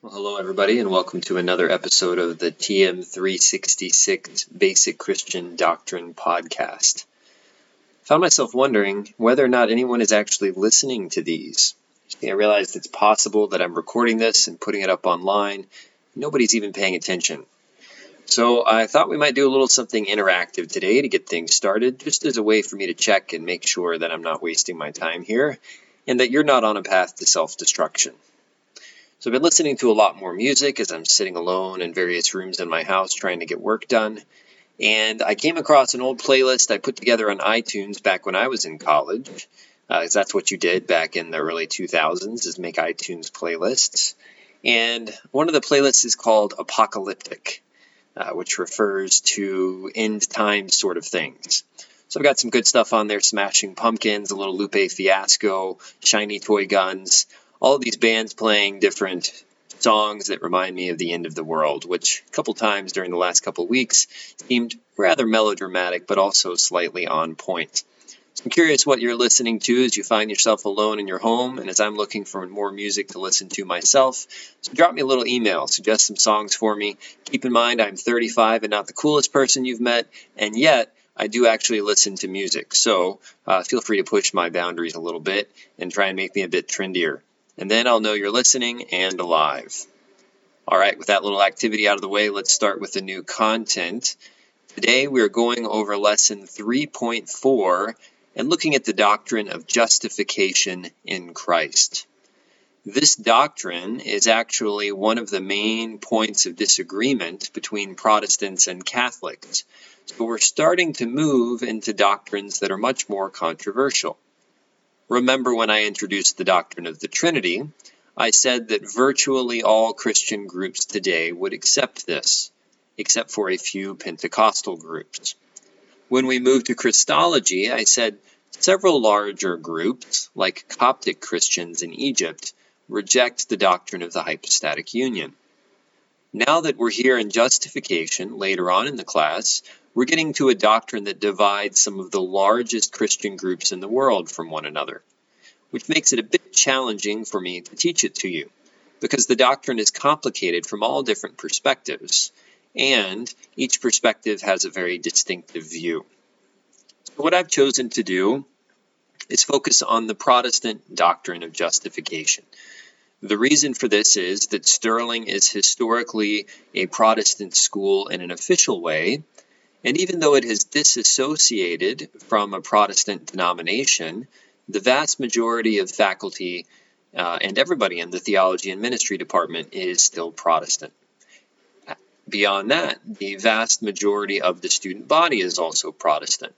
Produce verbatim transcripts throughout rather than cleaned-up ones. Well, hello, everybody, and welcome to another episode of the T M three sixty-six Basic Christian Doctrine Podcast. I found myself wondering whether or not anyone is actually listening to these. I realized it's possible that I'm recording this and putting it up online. Nobody's even paying attention. So I thought we might do a little something interactive today to get things started, just as a way for me to check and make sure that I'm not wasting my time here and that you're not on a path to self-destruction. So I've been listening to a lot more music as I'm sitting alone in various rooms in my house trying to get work done. And I came across an old playlist I put together on iTunes back when I was in college. Uh, because that's what you did back in the early two thousands, is make iTunes playlists. And one of the playlists is called Apocalyptic, uh, which refers to end time sort of things. So I've got some good stuff on there, Smashing Pumpkins, a little Lupe Fiasco, Shiny Toy Guns. All of these bands playing different songs that remind me of the end of the world, which a couple times during the last couple weeks seemed rather melodramatic, but also slightly on point. So I'm curious what you're listening to as you find yourself alone in your home, and as I'm looking for more music to listen to myself. So drop me a little email, suggest some songs for me. Keep in mind, I'm thirty-five and not the coolest person you've met, and yet I do actually listen to music. So uh, feel free to push my boundaries a little bit and try and make me a bit trendier. And then I'll know you're listening and alive. All right, with that little activity out of the way, let's start with the new content. Today we're going over lesson three point four and looking at the doctrine of justification in Christ. This doctrine is actually one of the main points of disagreement between Protestants and Catholics. So we're starting to move into doctrines that are much more controversial. Remember when I introduced the doctrine of the Trinity, I said that virtually all Christian groups today would accept this, except for a few Pentecostal groups. When we moved to Christology, I said several larger groups, like Coptic Christians in Egypt, reject the doctrine of the hypostatic union. Now that we're here in justification, later on in the class, we're getting to a doctrine that divides some of the largest Christian groups in the world from one another, which makes it a bit challenging for me to teach it to you, because the doctrine is complicated from all different perspectives, and each perspective has a very distinctive view. So what I've chosen to do is focus on the Protestant doctrine of justification. The reason for this is that Sterling is historically a Protestant school in an official way, and even though it has disassociated from a Protestant denomination, the vast majority of faculty uh, and everybody in the theology and ministry department is still Protestant. Beyond that, the vast majority of the student body is also Protestant.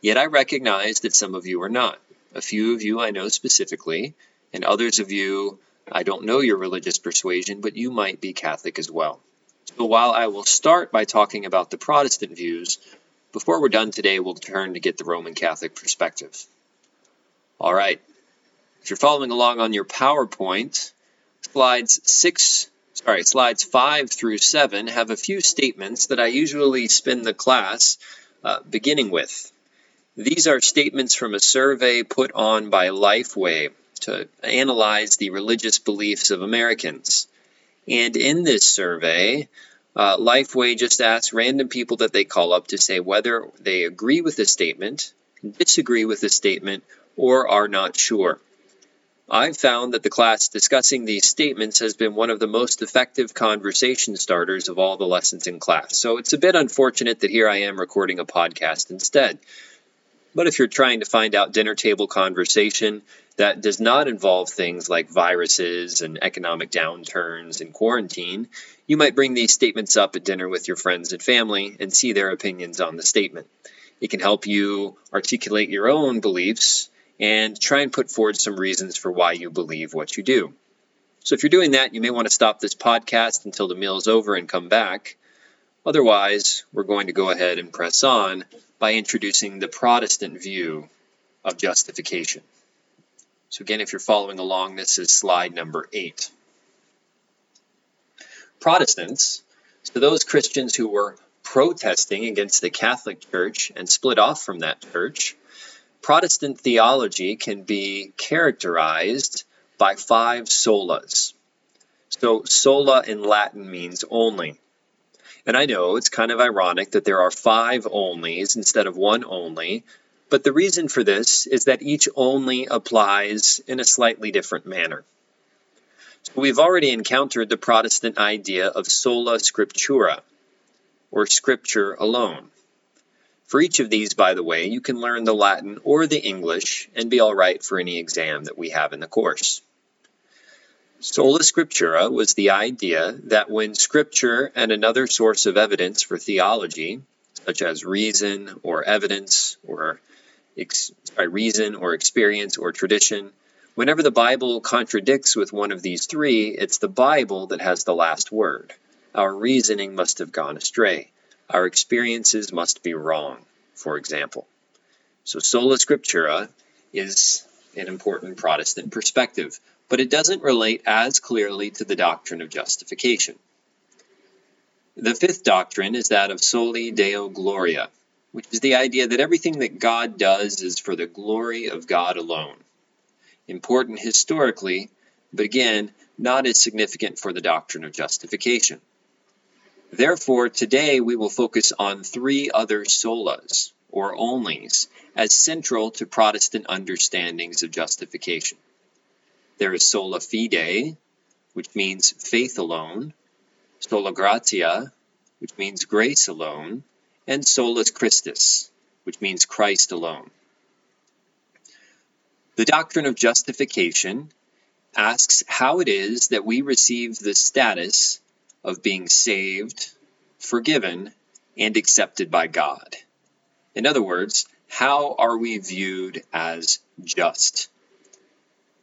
Yet I recognize that some of you are not. A few of you I know specifically, and others of you I don't know your religious persuasion, but you might be Catholic as well. So while I will start by talking about the Protestant views, before we're done today, we'll turn to get the Roman Catholic perspective. All right. If you're following along on your PowerPoint, slides six, sorry, slides five through seven have a few statements that I usually spend the class uh, beginning with. These are statements from a survey put on by LifeWay to analyze the religious beliefs of Americans. And in this survey, uh, LifeWay just asks random people that they call up to say whether they agree with the statement, disagree with the statement, or are not sure. I've found that the class discussing these statements has been one of the most effective conversation starters of all the lessons in class. So it's a bit unfortunate that here I am recording a podcast instead. But if you're trying to find out dinner table conversation that does not involve things like viruses and economic downturns and quarantine, you might bring these statements up at dinner with your friends and family and see their opinions on the statement. It can help you articulate your own beliefs and try and put forward some reasons for why you believe what you do. So if you're doing that, you may want to stop this podcast until the meal's over and come back. Otherwise, we're going to go ahead and press on by introducing the Protestant view of justification. So again, if you're following along, this is slide number eight. Protestants, so those Christians who were protesting against the Catholic Church and split off from that church, Protestant theology can be characterized by five solas. So sola in Latin means only. And I know it's kind of ironic that there are five onlys instead of one only, but the reason for this is that each only applies in a slightly different manner. So we've already encountered the Protestant idea of sola scriptura, or scripture alone. For each of these, by the way, you can learn the Latin or the English and be all right for any exam that we have in the course. Sola scriptura was the idea that when scripture and another source of evidence for theology, such as reason or evidence or ex- sorry, reason or experience or tradition, whenever the Bible contradicts with one of these three, it's the Bible that has the last word. Our reasoning must have gone astray. Our experiences must be wrong, for example. So sola scriptura is an important Protestant perspective, but it doesn't relate as clearly to the doctrine of justification. The fifth doctrine is that of soli Deo Gloria, which is the idea that everything that God does is for the glory of God alone. Important historically, but again, not as significant for the doctrine of justification. Therefore, today we will focus on three other solas, or onlys, as central to Protestant understandings of justification. There is sola fide, which means faith alone, sola gratia, which means grace alone, and solus Christus, which means Christ alone. The doctrine of justification asks how it is that we receive the status of being saved, forgiven, and accepted by God. In other words, how are we viewed as just?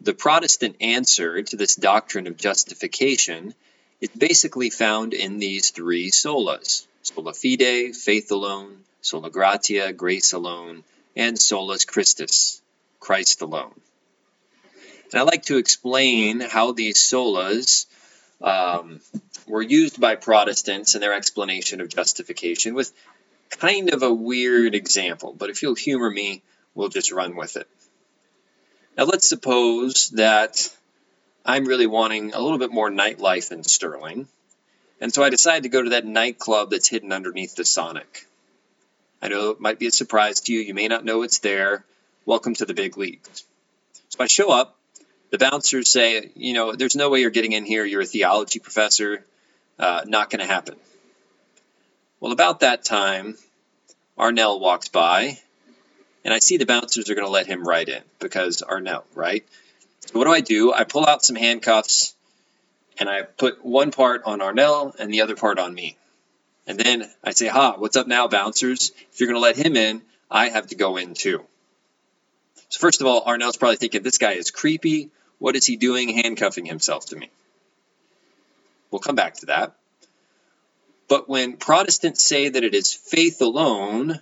The Protestant answer to this doctrine of justification is basically found in these three solas: sola fide, faith alone, sola gratia, grace alone, and solus Christus, Christ alone. And I like to explain how these solas um, were used by Protestants in their explanation of justification with kind of a weird example, but if you'll humor me, we'll just run with it. Now, let's suppose that I'm really wanting a little bit more nightlife in Sterling, and so I decide to go to that nightclub that's hidden underneath the Sonic. I know it might be a surprise to you. You may not know it's there. Welcome to the big leagues. So I show up. The bouncers say, you know, there's no way you're getting in here. You're a theology professor. Uh, not going to happen. Well, about that time, Arnell walks by. And I see the bouncers are going to let him right in because Arnell, right? So what do I do? I pull out some handcuffs, and I put one part on Arnell and the other part on me. And then I say, ha, what's up now, bouncers? If you're going to let him in, I have to go in too. So first of all, Arnell's probably thinking, this guy is creepy. What is he doing handcuffing himself to me? We'll come back to that. But when Protestants say that it is faith alone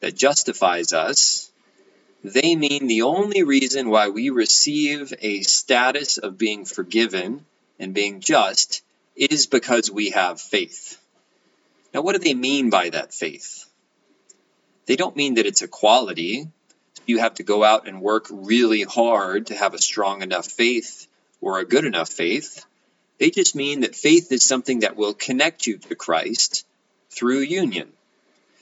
that justifies us, they mean the only reason why we receive a status of being forgiven and being just is because we have faith. Now, what do they mean by that faith? They don't mean that it's a quality. You have to go out and work really hard to have a strong enough faith or a good enough faith. They just mean that faith is something that will connect you to Christ through union.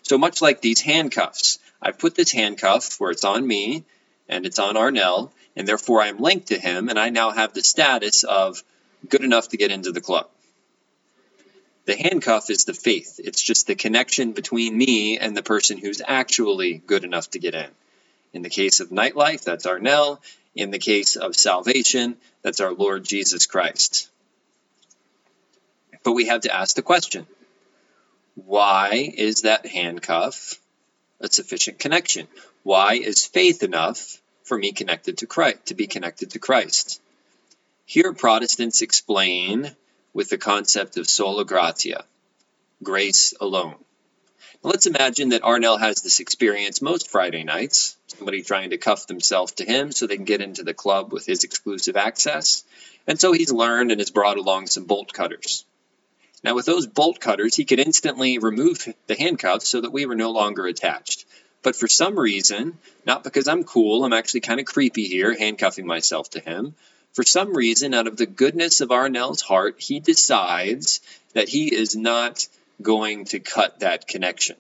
So much like these handcuffs, I put this handcuff where it's on me and it's on Arnell, and therefore I'm linked to him, and I now have the status of good enough to get into the club. The handcuff is the faith. It's just the connection between me and the person who's actually good enough to get in. In the case of nightlife, that's Arnell. In the case of salvation, that's our Lord Jesus Christ. But we have to ask the question, why is that handcuff a sufficient connection? Why is faith enough for me connected to Christ, to be connected to Christ? Here, Protestants explain with the concept of sola gratia, grace alone. Now, let's imagine that Arnell has this experience most Friday nights, somebody trying to cuff themselves to him so they can get into the club with his exclusive access. And so he's learned and has brought along some bolt cutters. Now, with those bolt cutters, he could instantly remove the handcuffs so that we were no longer attached. But for some reason, not because I'm cool, I'm actually kind of creepy here, handcuffing myself to him. For some reason, out of the goodness of Arnell's heart, he decides that he is not going to cut that connection.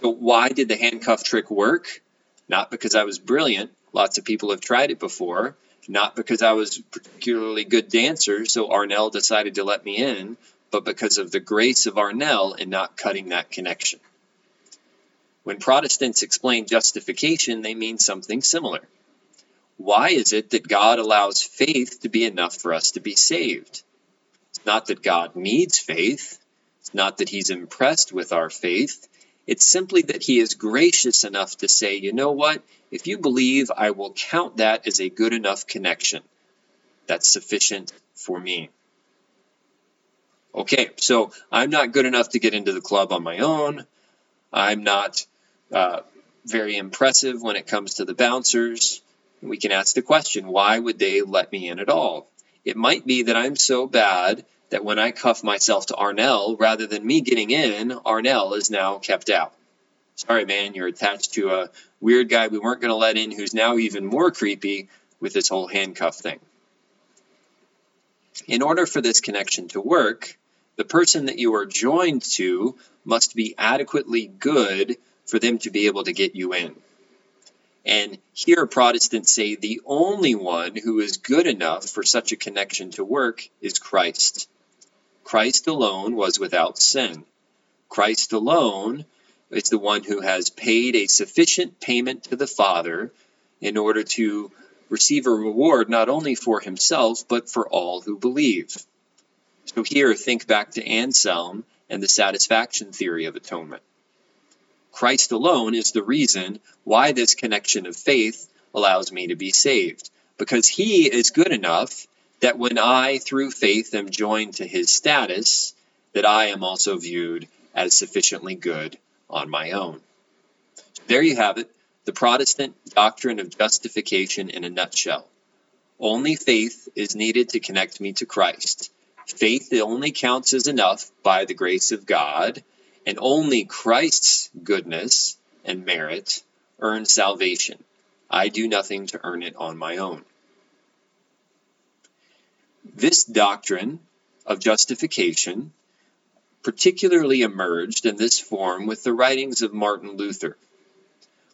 So why did the handcuff trick work? Not because I was brilliant. Lots of people have tried it before. Not because I was a particularly good dancer, so Arnell decided to let me in, but because of the grace of Arnell in not cutting that connection. When Protestants explain justification, they mean something similar. Why is it that God allows faith to be enough for us to be saved? It's not that God needs faith. It's not that he's impressed with our faith. It's simply that he is gracious enough to say, you know what? If you believe, I will count that as a good enough connection. That's sufficient for me. Okay, so I'm not good enough to get into the club on my own. I'm not uh, very impressive when it comes to the bouncers. We can ask the question, why would they let me in at all? It might be that I'm so bad that when I cuff myself to Arnell, rather than me getting in, Arnell is now kept out. Sorry, man, you're attached to a weird guy we weren't going to let in who's now even more creepy with this whole handcuff thing. In order for this connection to work, the person that you are joined to must be adequately good for them to be able to get you in. And here Protestants say the only one who is good enough for such a connection to work is Christ. Christ alone was without sin. Christ alone is the one who has paid a sufficient payment to the Father in order to receive a reward not only for himself, but for all who believe. So here, think back to Anselm and the satisfaction theory of atonement. Christ alone is the reason why this connection of faith allows me to be saved, because he is good enough that when I, through faith, am joined to his status, that I am also viewed as sufficiently good on my own. So there you have it, the Protestant doctrine of justification in a nutshell. Only faith is needed to connect me to Christ. Faith only counts as enough by the grace of God, and only Christ's goodness and merit earn salvation. I do nothing to earn it on my own. This doctrine of justification particularly emerged in this form with the writings of Martin Luther.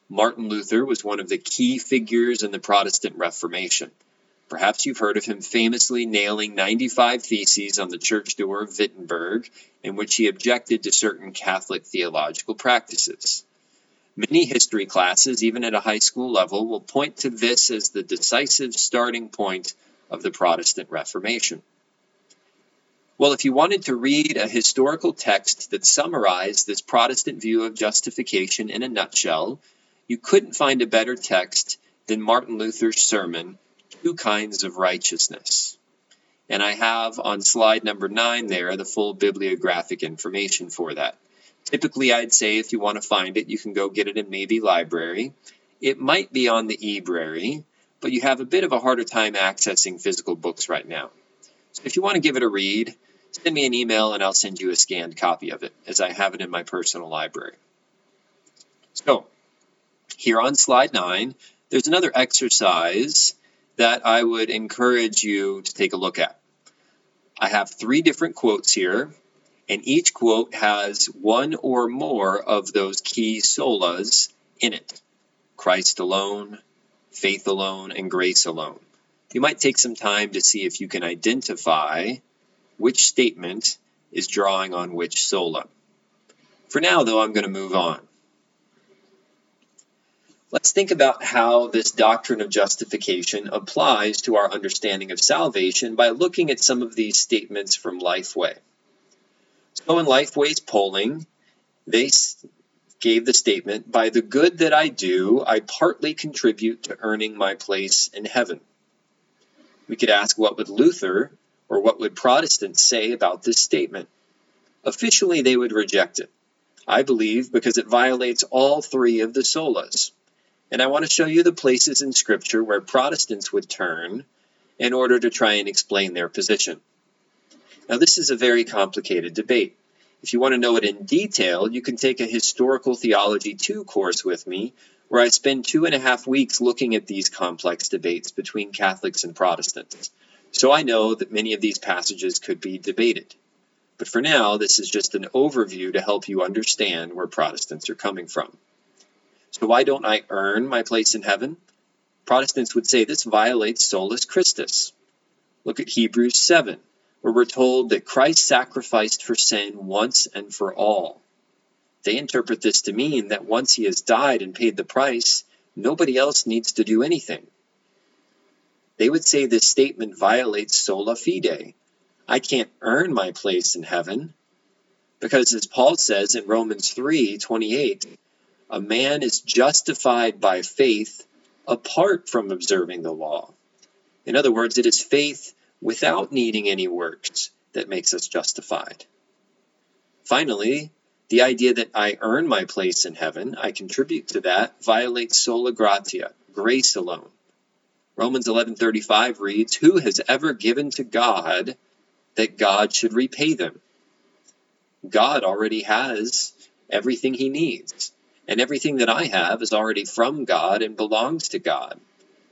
Martin Luther was one of the key figures in the Protestant Reformation. Perhaps you've heard of him famously nailing ninety-five theses on the church door of Wittenberg, in which he objected to certain Catholic theological practices. Many history classes, even at a high school level, will point to this as the decisive starting point of the Protestant Reformation. Well, if you wanted to read a historical text that summarized this Protestant view of justification in a nutshell, you couldn't find a better text than Martin Luther's sermon, Two Kinds of Righteousness. And I have on slide number nine there the full bibliographic information for that. Typically, I'd say if you want to find it, you can go get it in maybe library. It might be on the ebrary, but you have a bit of a harder time accessing physical books right now. So if you want to give it a read, send me an email and I'll send you a scanned copy of it, as I have it in my personal library. So here on slide nine, there's another exercise that I would encourage you to take a look at. I have three different quotes here, and each quote has one or more of those key solas in it. Christ alone, faith alone, and grace alone. You might take some time to see if you can identify which statement is drawing on which sola. For now, though, I'm going to move on. Let's think about how this doctrine of justification applies to our understanding of salvation by looking at some of these statements from LifeWay. So in LifeWay's polling, they gave the statement, by the good that I do, I partly contribute to earning my place in heaven. We could ask, what would Luther or what would Protestants say about this statement? Officially, they would reject it, I believe, because it violates all three of the solas. And I want to show you the places in Scripture where Protestants would turn in order to try and explain their position. Now, this is a very complicated debate. If you want to know it in detail, you can take a Historical Theology two course with me, where I spend two and a half weeks looking at these complex debates between Catholics and Protestants, so I know that many of these passages could be debated. But for now, this is just an overview to help you understand where Protestants are coming from. So why don't I earn my place in heaven? Protestants would say this violates solus Christus. Look at Hebrews seven, where we're told that Christ sacrificed for sin once and for all. They interpret this to mean that once he has died and paid the price, nobody else needs to do anything. They would say this statement violates sola fide. I can't earn my place in heaven, because as Paul says in Romans three twenty-eight, a man is justified by faith apart from observing the law. In other words, it is faith without needing any works that makes us justified. Finally, the idea that I earn my place in heaven, I contribute to that, violates sola gratia, grace alone. Romans eleven thirty-five reads, "Who has ever given to God that God should repay them?" God already has everything he needs, and everything that I have is already from God and belongs to God.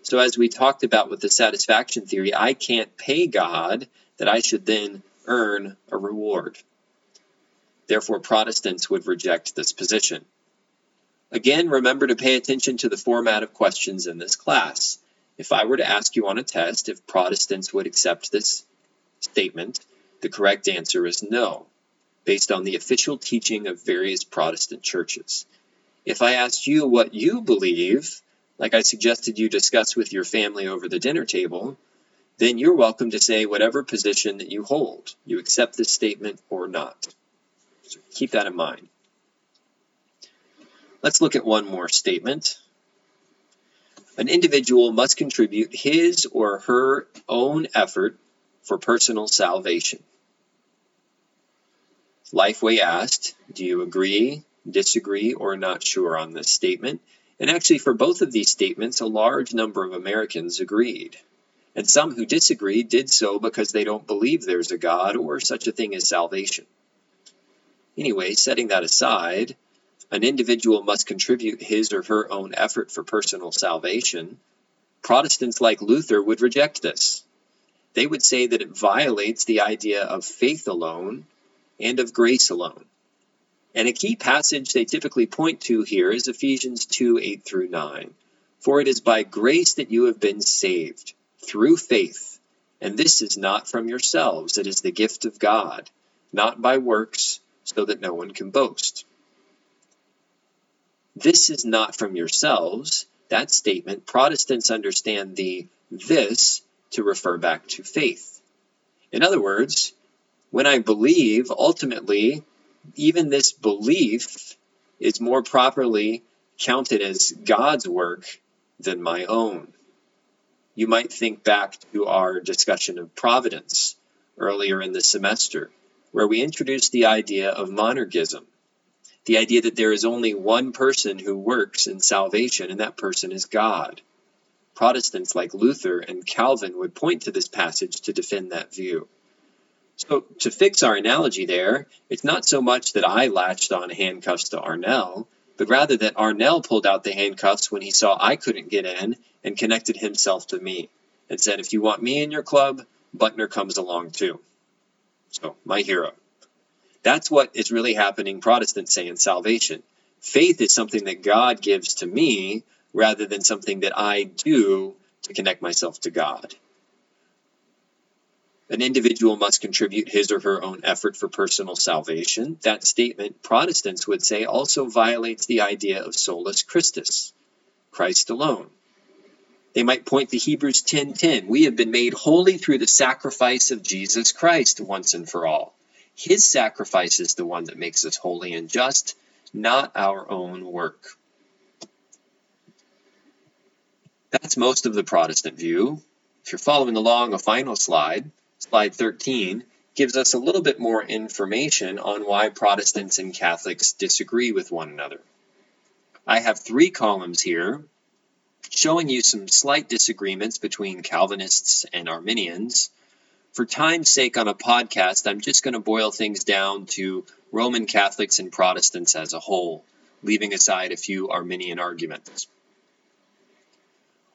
So as we talked about with the satisfaction theory, I can't pay God that I should then earn a reward. Therefore, Protestants would reject this position. Again, remember to pay attention to the format of questions in this class. If I were to ask you on a test if Protestants would accept this statement, the correct answer is no, based on the official teaching of various Protestant churches. If I asked you what you believe, like I suggested you discuss with your family over the dinner table, then you're welcome to say whatever position that you hold. You accept this statement or not. So keep that in mind. Let's look at one more statement. An individual must contribute his or her own effort for personal salvation. LifeWay asked, do you agree, disagree, or not sure on this statement? And actually, for both of these statements, a large number of Americans agreed. And some who disagreed did so because they don't believe there's a God or such a thing as salvation. Anyway, setting that aside, an individual must contribute his or her own effort for personal salvation. Protestants like Luther would reject this. They would say that it violates the idea of faith alone and of grace alone. And a key passage they typically point to here is Ephesians two, eight through nine. For it is by grace that you have been saved, through faith, and this is not from yourselves, it is the gift of God, not by works, so that no one can boast. This is not from yourselves, that statement, Protestants understand the this to refer back to faith. In other words, when I believe, ultimately, even this belief is more properly counted as God's work than my own. You might think back to our discussion of providence earlier in the semester, where we introduced the idea of monergism, the idea that there is only one person who works in salvation, and that person is God. Protestants like Luther and Calvin would point to this passage to defend that view. So to fix our analogy there, it's not so much that I latched on handcuffs to Arnell, but rather that Arnell pulled out the handcuffs when he saw I couldn't get in and connected himself to me and said, if you want me in your club, Butner comes along too. So my hero. That's what is really happening, Protestants say, in salvation. Faith is something that God gives to me rather than something that I do to connect myself to God. An individual must contribute his or her own effort for personal salvation. That statement, Protestants would say, also violates the idea of solus Christus, Christ alone. They might point to Hebrews ten ten. We have been made holy through the sacrifice of Jesus Christ once and for all. His sacrifice is the one that makes us holy and just, not our own work. That's most of the Protestant view. If you're following along, a final slide. Slide thirteen gives us a little bit more information on why Protestants and Catholics disagree with one another. I have three columns here showing you some slight disagreements between Calvinists and Arminians. For time's sake on a podcast, I'm just going to boil things down to Roman Catholics and Protestants as a whole, leaving aside a few Arminian arguments.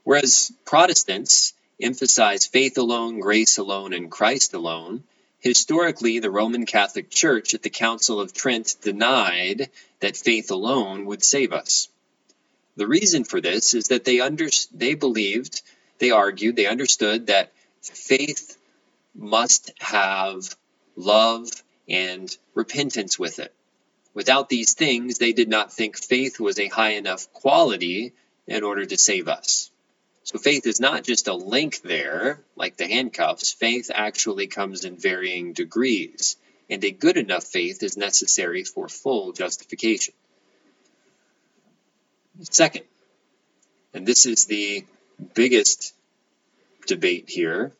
Whereas Protestants emphasize faith alone, grace alone, and Christ alone, historically the Roman Catholic Church at the Council of Trent denied that faith alone would save us. The reason for this is that they under, they believed, they argued, they understood that faith must have love and repentance with it. Without these things, they did not think faith was a high enough quality in order to save us. So faith is not just a link there, like the handcuffs. Faith actually comes in varying degrees, and a good enough faith is necessary for full justification. Second, and this is the biggest debate here,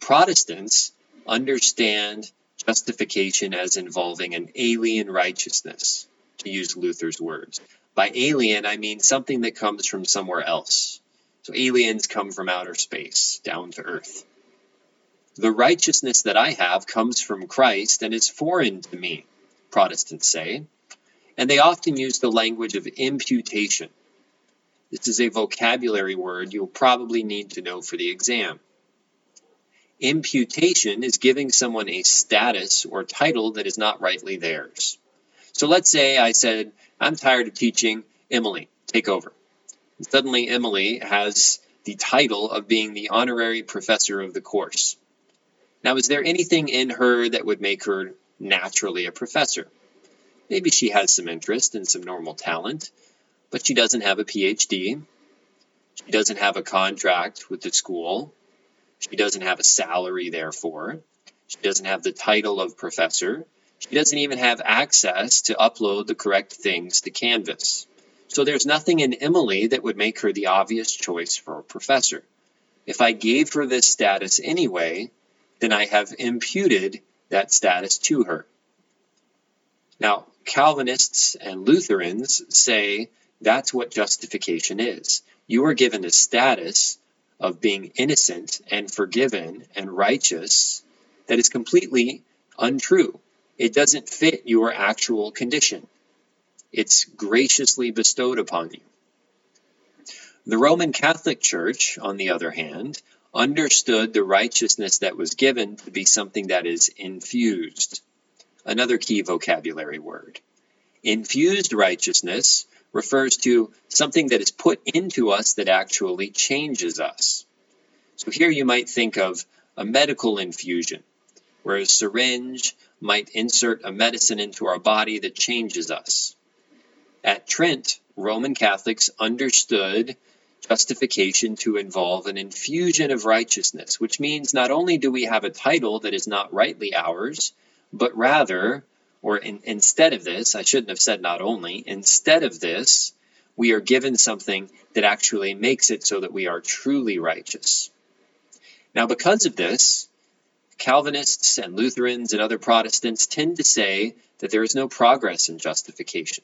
Protestants understand justification as involving an alien righteousness, to use Luther's words. By alien, I mean something that comes from somewhere else. So aliens come from outer space, down to earth. The righteousness that I have comes from Christ and is foreign to me, Protestants say. And they often use the language of imputation. This is a vocabulary word you'll probably need to know for the exam. Imputation is giving someone a status or title that is not rightly theirs. So let's say I said, I'm tired of teaching, Emily, take over. And suddenly Emily has the title of being the honorary professor of the course. Now, is there anything in her that would make her naturally a professor? Maybe she has some interest and some normal talent, but she doesn't have a P H D. She doesn't have a contract with the school. She doesn't have a salary, therefore. She doesn't have the title of professor. She doesn't even have access to upload the correct things to Canvas. So there's nothing in Emily that would make her the obvious choice for a professor. If I gave her this status anyway, then I have imputed that status to her. Now, Calvinists and Lutherans say that's what justification is. You are given a status of being innocent and forgiven and righteous that is completely untrue. It doesn't fit your actual condition. It's graciously bestowed upon you. The Roman Catholic Church, on the other hand, understood the righteousness that was given to be something that is infused. Another key vocabulary word. Infused righteousness refers to something that is put into us that actually changes us. So here you might think of a medical infusion, where a syringe might insert a medicine into our body that changes us. At Trent, Roman Catholics understood justification to involve an infusion of righteousness, which means not only do we have a title that is not rightly ours, but rather, or in, instead of this, I shouldn't have said not only, instead of this, we are given something that actually makes it so that we are truly righteous. Now, because of this, Calvinists and Lutherans and other Protestants tend to say that there is no progress in justification.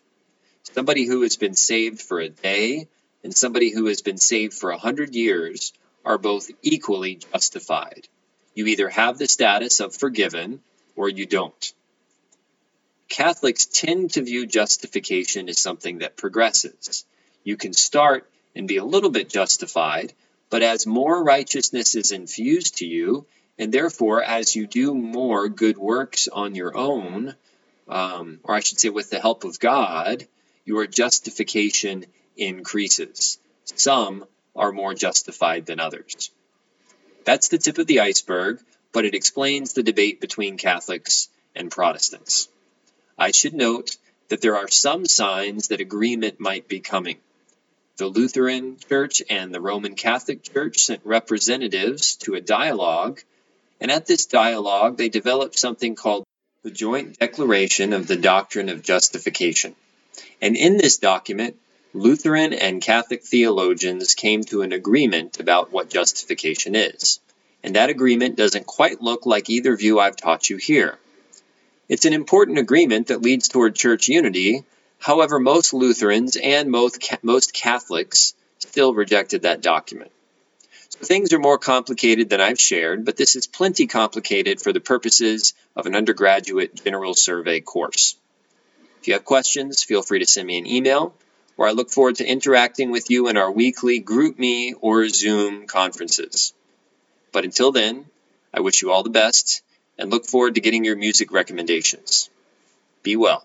Somebody who has been saved for a day and somebody who has been saved for a hundred years are both equally justified. You either have the status of forgiven or you don't. Catholics tend to view justification as something that progresses. You can start and be a little bit justified, but as more righteousness is infused to you, and therefore as you do more good works on your own, um, or I should say with the help of God, your justification increases. Some are more justified than others. That's the tip of the iceberg, but it explains the debate between Catholics and Protestants. I should note that there are some signs that agreement might be coming. The Lutheran Church and the Roman Catholic Church sent representatives to a dialogue, and at this dialogue they developed something called the Joint Declaration of the Doctrine of Justification. And in this document, Lutheran and Catholic theologians came to an agreement about what justification is. And that agreement doesn't quite look like either view I've taught you here. It's an important agreement that leads toward church unity. However, most Lutherans and most most Catholics still rejected that document. So things are more complicated than I've shared, but this is plenty complicated for the purposes of an undergraduate general survey course. If you have questions, feel free to send me an email where I look forward to interacting with you in our weekly GroupMe or Zoom conferences. But until then, I wish you all the best and look forward to getting your music recommendations. Be well.